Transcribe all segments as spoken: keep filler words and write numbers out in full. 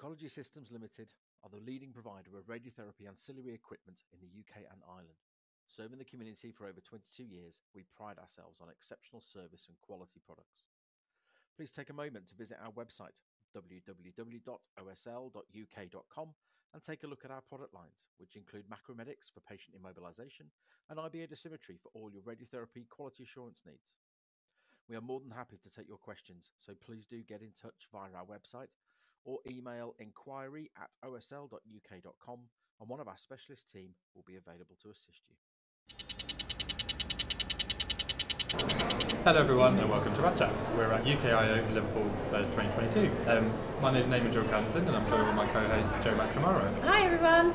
Psychology Systems Limited are the leading provider of radiotherapy ancillary equipment in the U K and Ireland. Serving the community for over twenty-two years, we pride ourselves on exceptional service and quality products. Please take a moment to visit our website, w w w dot o s l dot u k dot com, and take a look at our product lines, which include Macromedics for patient immobilisation and I B A dosimetry for all your radiotherapy quality assurance needs. We are more than happy to take your questions, so please do get in touch via our website or email inquiry at o s l dot u k dot com, and one of our specialist team will be available to assist you. Hello everyone and welcome to RATCHAP. We're at U K I O in Liverpool uh, twenty twenty-two. Um, my name is Naaman John Anderson and I'm joined with my co-host Joe McNamara. Hi everyone.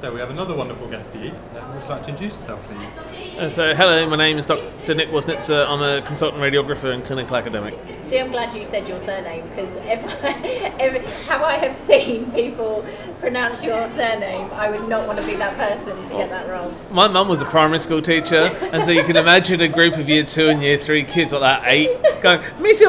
So we have another wonderful guest for you. Um, would you like to introduce yourself please? Uh, so hello, my name is Doctor Nick Woznitsa. I'm a consultant radiographer and clinical academic. See, I'm glad you said your surname because how I have seen people pronounce your surname, I would not want to be that person to well, get that wrong. My mum was a primary school teacher and so you can imagine a group of year two and year three kids like that, eight, going, Missus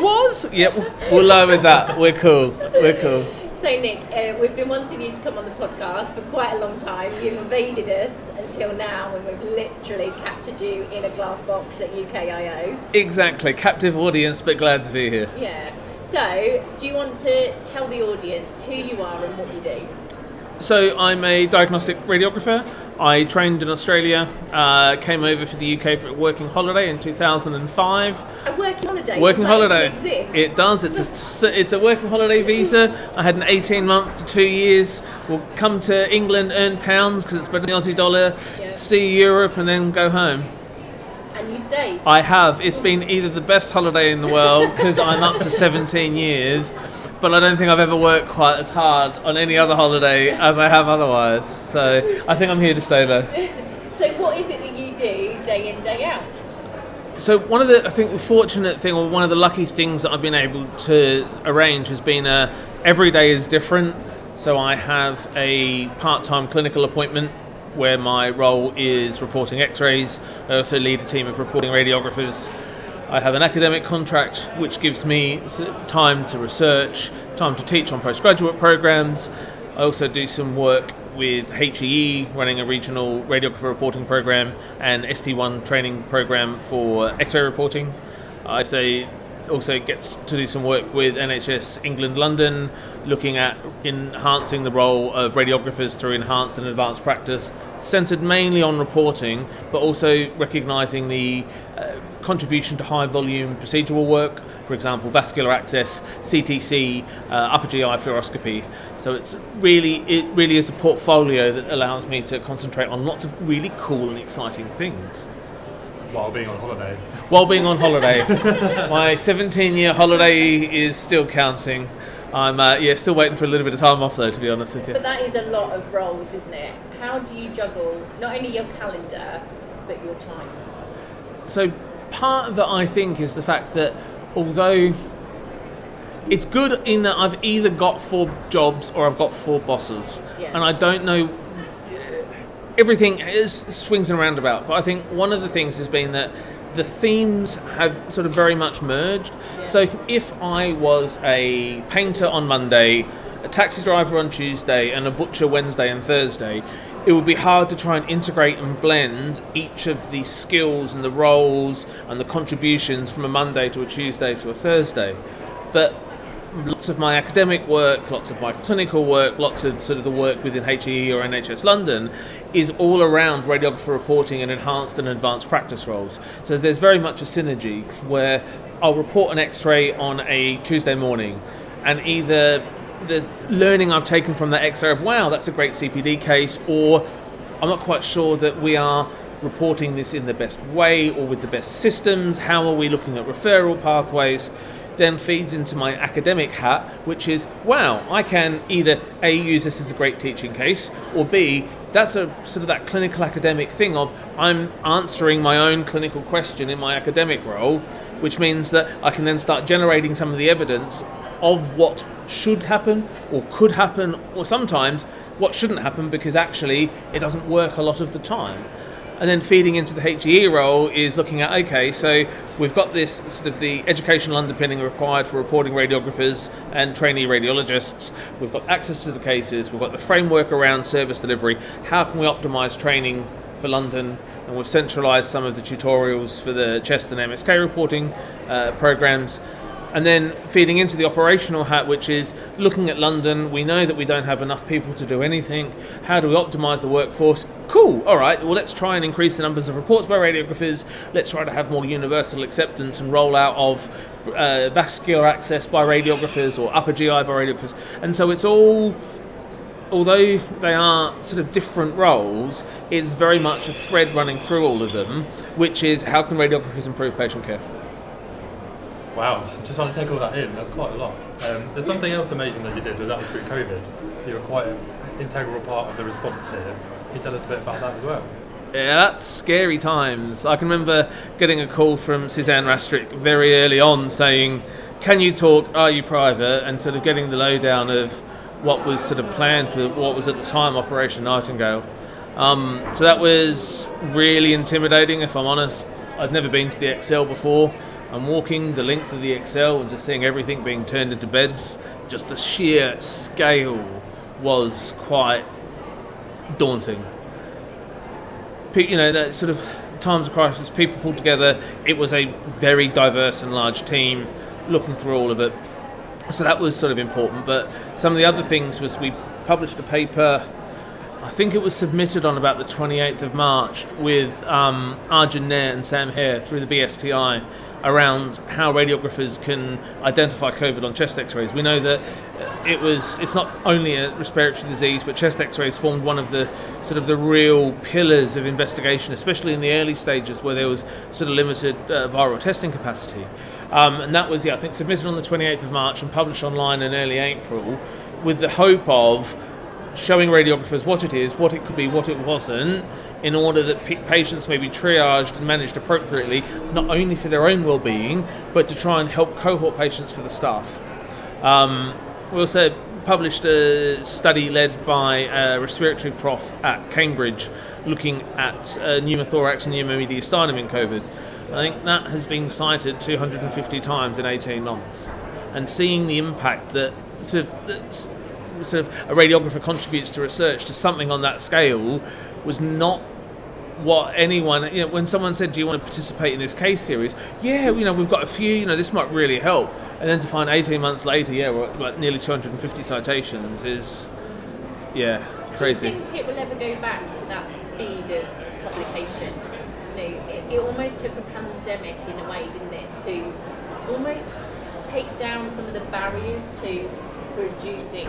Woz? Yep, we'll lie with that. We're cool. We're cool. So Nick, uh, we've been wanting you to come on the podcast for quite a long time. You've evaded us until now and we've literally captured you in a glass box at U K I O. Exactly, captive audience but glad to be here. Yeah. So, do you want to tell the audience who you are and what you do? So I'm a diagnostic radiographer. I trained in Australia, uh, came over for the U K for a working holiday in two thousand five. A working holiday? Working holiday. It, it does. It's a, it's a working holiday visa. I had an eighteen month to two years. We'll come to England, earn pounds because it's better than the Aussie dollar, yeah. See Europe and then go home. And you stayed? I have. It's been either the best holiday in the world because I'm up to seventeen years. But I don't think I've ever worked quite as hard on any other holiday as I have otherwise. So I think I'm here to stay though. So what is it that you do day in, day out? So one of the, I think the fortunate thing or one of the lucky things that I've been able to arrange has been uh, every day is different. So I have a part-time clinical appointment where my role is reporting x-rays. I also lead a team of reporting radiographers. I have an academic contract which gives me time to research, time to teach on postgraduate programs. I also do some work with H E E, running a regional radiographer reporting program and S T one training program for X-ray reporting. I say also get to do some work with N H S England London, looking at enhancing the role of radiographers through enhanced and advanced practice, centred mainly on reporting, but also recognising the uh, contribution to high volume procedural work, for example vascular access, C T C, uh, upper G I fluoroscopy. So it's really it really is a portfolio that allows me to concentrate on lots of really cool and exciting things. While being on holiday. While being on holiday. My seventeen year holiday is still counting. I'm uh, yeah still waiting for a little bit of time off though, to be honest with you. But that is a lot of roles, isn't it? How do you juggle not only your calendar but your time? So part of it, I think, is the fact that although it's good in that I've either got four jobs or I've got four bosses, yeah. And I don't know, everything is swings and roundabout, but I think one of the things has been that the themes have sort of very much merged, yeah. So if I was a painter on Monday, a taxi driver on Tuesday and a butcher Wednesday and Thursday, it would be hard to try and integrate and blend each of the skills and the roles and the contributions from a Monday to a Tuesday to a Thursday. But lots of my academic work, lots of my clinical work, lots of sort of the work within H E E or N H S London is all around radiographer reporting and enhanced and advanced practice roles. So there's very much a synergy where I'll report an x-ray on a Tuesday morning and either the learning I've taken from that X-ray of, wow, that's a great C P D case, or I'm not quite sure that we are reporting this in the best way or with the best systems, how are we looking at referral pathways, then feeds into my academic hat, which is, wow, I can either A, use this as a great teaching case, or B, that's a sort of that clinical academic thing of I'm answering my own clinical question in my academic role, which means that I can then start generating some of the evidence of what should happen or could happen or sometimes what shouldn't happen because actually it doesn't work a lot of the time. And then feeding into the H E E role is looking at, okay, so we've got this sort of the educational underpinning required for reporting radiographers and trainee radiologists. We've got access to the cases. We've got the framework around service delivery. How can we optimise training for London? And we've centralised some of the tutorials for the chest and M S K reporting uh, programmes. And then feeding into the operational hat, which is looking at London. We know that we don't have enough people to do anything. How do we optimise the workforce? Cool, all right, well, let's try and increase the numbers of reports by radiographers. Let's try to have more universal acceptance and rollout of uh, vascular access by radiographers or upper G I by radiographers. And so it's all, although they are sort of different roles, it's very much a thread running through all of them, which is how can radiographers improve patient care? Wow, just trying to take all that in, that's quite a lot. Um, there's something else amazing that you did, and that was through COVID. You were quite an integral part of the response here. Can you tell us a bit about that as well? Yeah, that's scary times. I can remember getting a call from Suzanne Rastrick very early on saying, can you talk, are you private? And sort of getting the lowdown of what was sort of planned for what was at the time Operation Nightingale. Um, so that was really intimidating, if I'm honest. I'd never been to the Excel before. I'm walking the length of the Excel and just seeing everything being turned into beds. Just the sheer scale was quite daunting. You know, that sort of times of crisis, people pulled together. It was a very diverse and large team looking through all of it. So that was sort of important. But some of the other things was we published a paper, I think it was submitted on about the twenty-eighth of March with um, Arjun Nair and Sam Hare through the B S T I. Around how radiographers can identify COVID on chest x-rays. We know that it was it's not only a respiratory disease, but chest x-rays formed one of the sort of the real pillars of investigation, especially in the early stages where there was sort of limited uh, viral testing capacity. Um, and that was, yeah, I think submitted on the twenty-eighth of March and published online in early April with the hope of showing radiographers what it is, what it could be, what it wasn't, in order that p- patients may be triaged and managed appropriately, not only for their own well-being, but to try and help cohort patients for the staff. Um, we also published a study led by a respiratory prof at Cambridge looking at uh, pneumothorax and pneumomediastinum in COVID. I think that has been cited two hundred fifty times in eighteen months. And seeing the impact that sort of, that's, sort of a radiographer contributes to research, to something on that scale, was not what anyone, you know, when someone said, do you want to participate in this case series? Yeah, you know, we've got a few, you know, this might really help. And then to find eighteen months later, yeah, we're at like nearly two hundred fifty citations is, yeah, crazy. Do you think it will ever go back to that speed of publication? You know, it, it almost took a pandemic in a way, didn't it, to almost take down some of the barriers to producing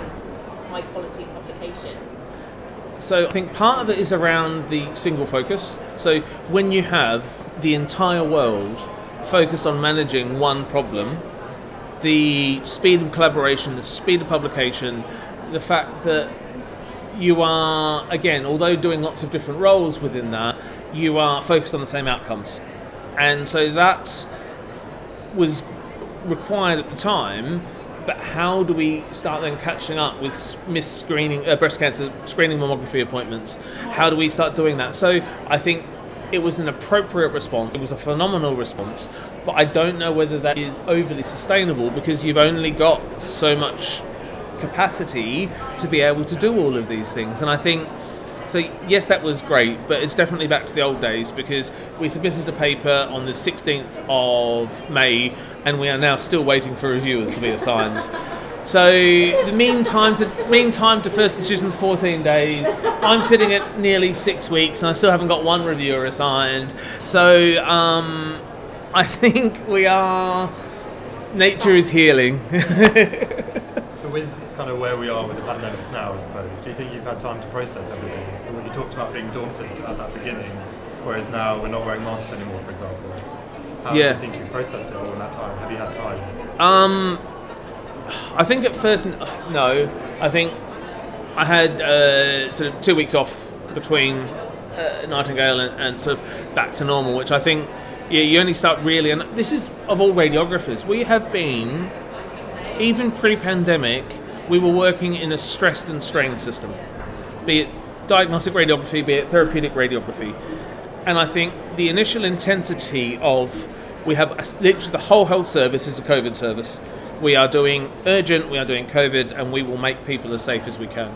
high quality publications? So I think part of it is around the single focus. So when you have the entire world focused on managing one problem, the speed of collaboration, the speed of publication, the fact that you are, again, although doing lots of different roles within that, you are focused on the same outcomes. And so that was required at the time. But how do we start then catching up with missed screening, uh, breast cancer screening mammography appointments? How do we start doing that? So I think it was an appropriate response. It was a phenomenal response, but I don't know whether that is overly sustainable because you've only got so much capacity to be able to do all of these things. And I think, so yes, that was great, but it's definitely back to the old days because we submitted a paper on the sixteenth of May and we are now still waiting for reviewers to be assigned. So the mean time to mean time to first decision is fourteen days. I'm sitting at nearly six weeks and I still haven't got one reviewer assigned. So um, I think we are, nature is healing. So with kind of where we are with the pandemic now, I suppose, do you think you've had time to process everything? So when you talked about being daunted at that beginning, whereas now we're not wearing masks anymore, for example. How yeah. do you think you've processed it all in that time? Have you had time? Um, I think at first, no. I think I had uh, sort of two weeks off between uh, Nightingale and, and sort of back to normal, which I think yeah, you only start really, and this is of all radiographers, we have been, even pre-pandemic, we were working in a stressed and strained system, be it diagnostic radiography, be it therapeutic radiography. And I think the initial intensity of, we have a, literally the whole health service is a COVID service. We are doing urgent, we are doing COVID, and we will make people as safe as we can.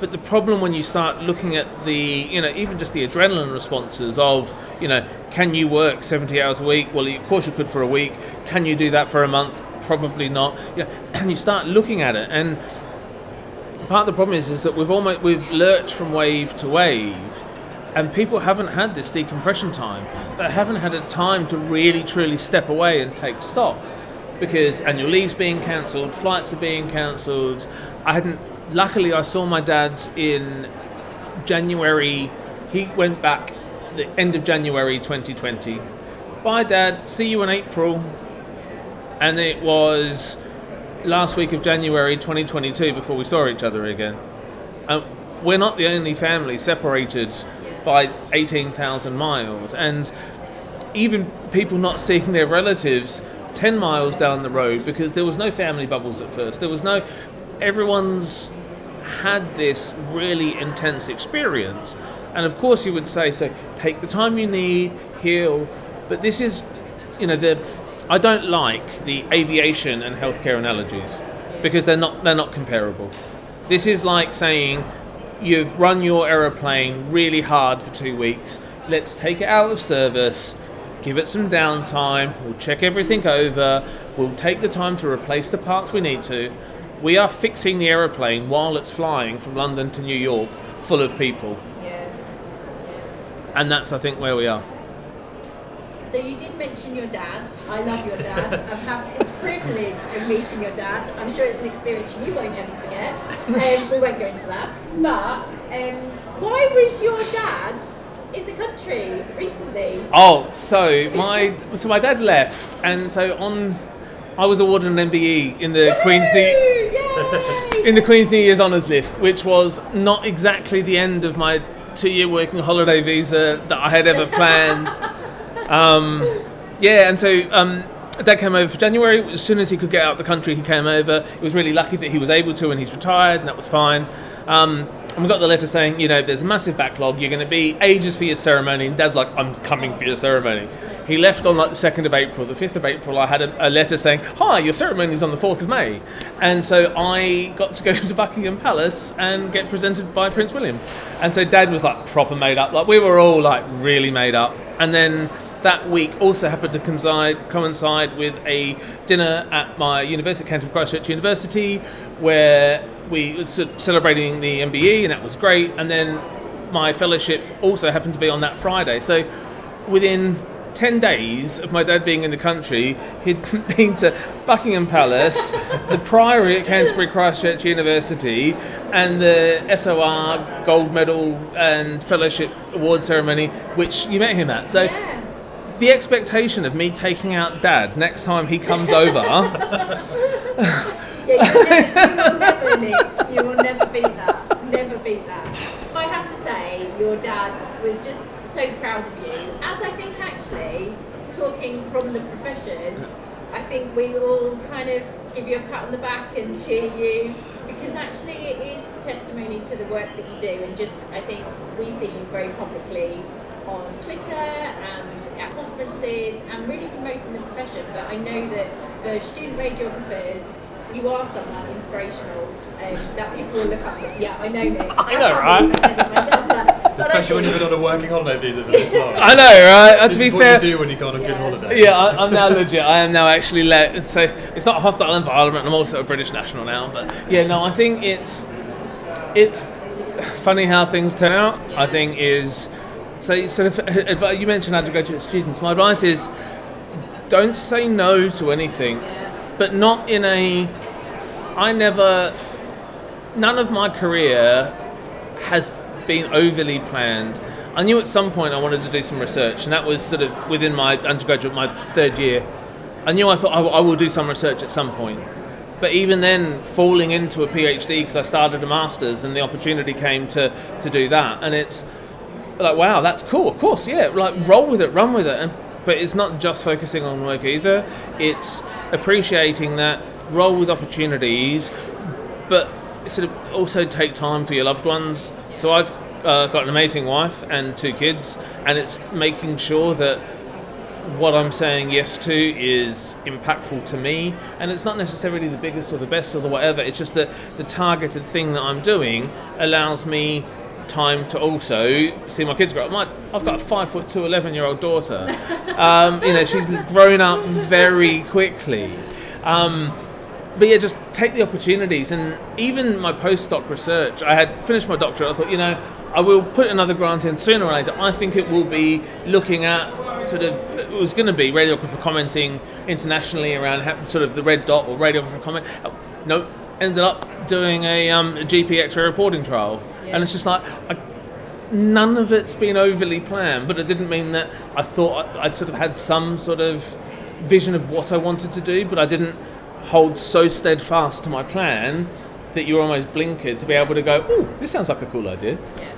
But the problem when you start looking at the, you know, even just the adrenaline responses of, you know, can you work seventy hours a week? Well, of course you could for a week. Can you do that for a month? Probably not. You know, and you start looking at it, and part of the problem is, is that we've almost, we've lurched from wave to wave, and people haven't had this decompression time. They haven't had a time to really, truly step away and take stock, because annual leave's being cancelled, flights are being cancelled. I hadn't, luckily I saw my dad in January. He went back the end of January twenty twenty. Bye Dad, see you in April. And it was last week of January twenty twenty-two before we saw each other again. And we're not the only family separated by eighteen thousand miles. And even people not seeing their relatives ten miles down the road, because there was no family bubbles at first. There was no... Everyone's had this really intense experience. And of course you would say, so take the time you need, heal. But this is, you know, the... I don't like the aviation and healthcare analogies, because they're not they're not comparable. This is like saying you've run your aeroplane really hard for two weeks. Let's take it out of service, give it some downtime. We'll check everything over. We'll take the time to replace the parts we need to. We are fixing the aeroplane while it's flying from London to New York, full of people. Yeah. And that's, I think, where we are. So you did mention your dad. I love your dad. I've had the privilege of meeting your dad. I'm sure it's an experience you won't ever forget. Um, we won't go into that. But um, why was your dad in the country recently? Oh, so my so my dad left, and so on. I was awarded an M B E in the Woo-hoo! Queen's New Yay! in the Queen's New Year's Honours list, which was not exactly the end of my two-year working holiday visa that I had ever planned. Um, yeah, and so um, Dad came over for January. As soon as he could get out of the country, he came over. It was really lucky that he was able to, and he's retired, and that was fine. Um, and we got the letter saying, you know, there's a massive backlog. You're going to be ages for your ceremony. And Dad's like, I'm coming for your ceremony. He left on like the second of April. The fifth of April, I had a, a letter saying, hi, your ceremony is on the fourth of May. And so I got to go to Buckingham Palace and get presented by Prince William. And so Dad was like proper made up. Like we were all like really made up. And then that week also happened to coincide, coincide with a dinner at my university, Canterbury Christchurch University, where we were celebrating the M B E, and that was great. And then my fellowship also happened to be on that Friday. So within ten days of my dad being in the country, he'd been to Buckingham Palace, the Priory at Canterbury Christchurch University, and the S O R Gold Medal and Fellowship Award Ceremony, which you met him at. So. Yeah. The expectation of me taking out Dad next time he comes over. Yeah, you'll never, you will never, Nick. You will never beat that. Never beat that. But I have to say, your dad was just so proud of you. As I think, actually, talking from the profession, I think we will all kind of give you a pat on the back and cheer you, because actually it is testimony to the work that you do. And just, I think, we see you very publicly on Twitter and at conferences and really promoting the profession. But I know that for student radiographers, you are someone inspirational um, that people will look up to. Yeah, I know, Nick. I know, right? Myself, but, but especially when you've been on a working holiday visa for this long. I know, right? Uh, this to be is fair, what you do when you go on a yeah. good holiday. Yeah, I, I'm now legit. I am now actually let. So it's not a hostile environment. I'm also a British national now. But yeah, no, I think it's it's funny how things turn out. Yeah. I think is. So, so if, if you mentioned undergraduate students. My advice is, don't say no to anything, but not in a. I never. None of my career has been overly planned. I knew at some point I wanted to do some research, and that was sort of within my undergraduate, my third year. I knew I thought I, I will do some research at some point, but even then, falling into a PhD because I started a master's and the opportunity came to to do that, and it's. Like, wow, that's cool, of course, yeah, like roll with it, run with it. And, but it's not just focusing on work either, it's appreciating that, roll with opportunities, but sort of also take time for your loved ones. So I've uh, got an amazing wife and two kids, and it's making sure that what I'm saying yes to is impactful to me, and it's not necessarily the biggest or the best or the whatever, it's just that the targeted thing that I'm doing allows me time to also see my kids grow up. My, I've got a five foot two, eleven year old daughter. Um, you know, she's grown up very quickly. Um, but yeah, just take the opportunities. And even my postdoc research, I had finished my doctorate, I thought, you know, I will put another grant in sooner or later. I think it will be looking at sort of, it was going to be radiographer commenting internationally around sort of the red dot or radiographer comment. Oh, no, ended up doing a, um, a G P X-ray reporting trial. And it's just like, I, none of it's been overly planned, but it didn't mean that I thought I, I'd sort of had some sort of vision of what I wanted to do, but I didn't hold so steadfast to my plan that you were almost blinkered to be able to go, ooh, this sounds like a cool idea. Yeah.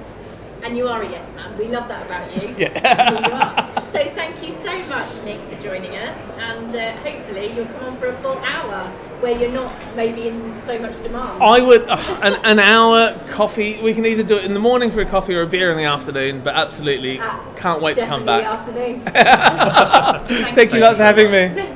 And you are a yes man. We love that about you. Yeah. And you are. So thank you so much, Nick, for joining us. And uh, hopefully you'll come on for a full hour where you're not maybe in so much demand. I would, uh, an, an hour coffee. We can either do it in the morning for a coffee or a beer in the afternoon, but absolutely uh, can't wait to come back. Definitely afternoon. Thank, Thank you lots for having me.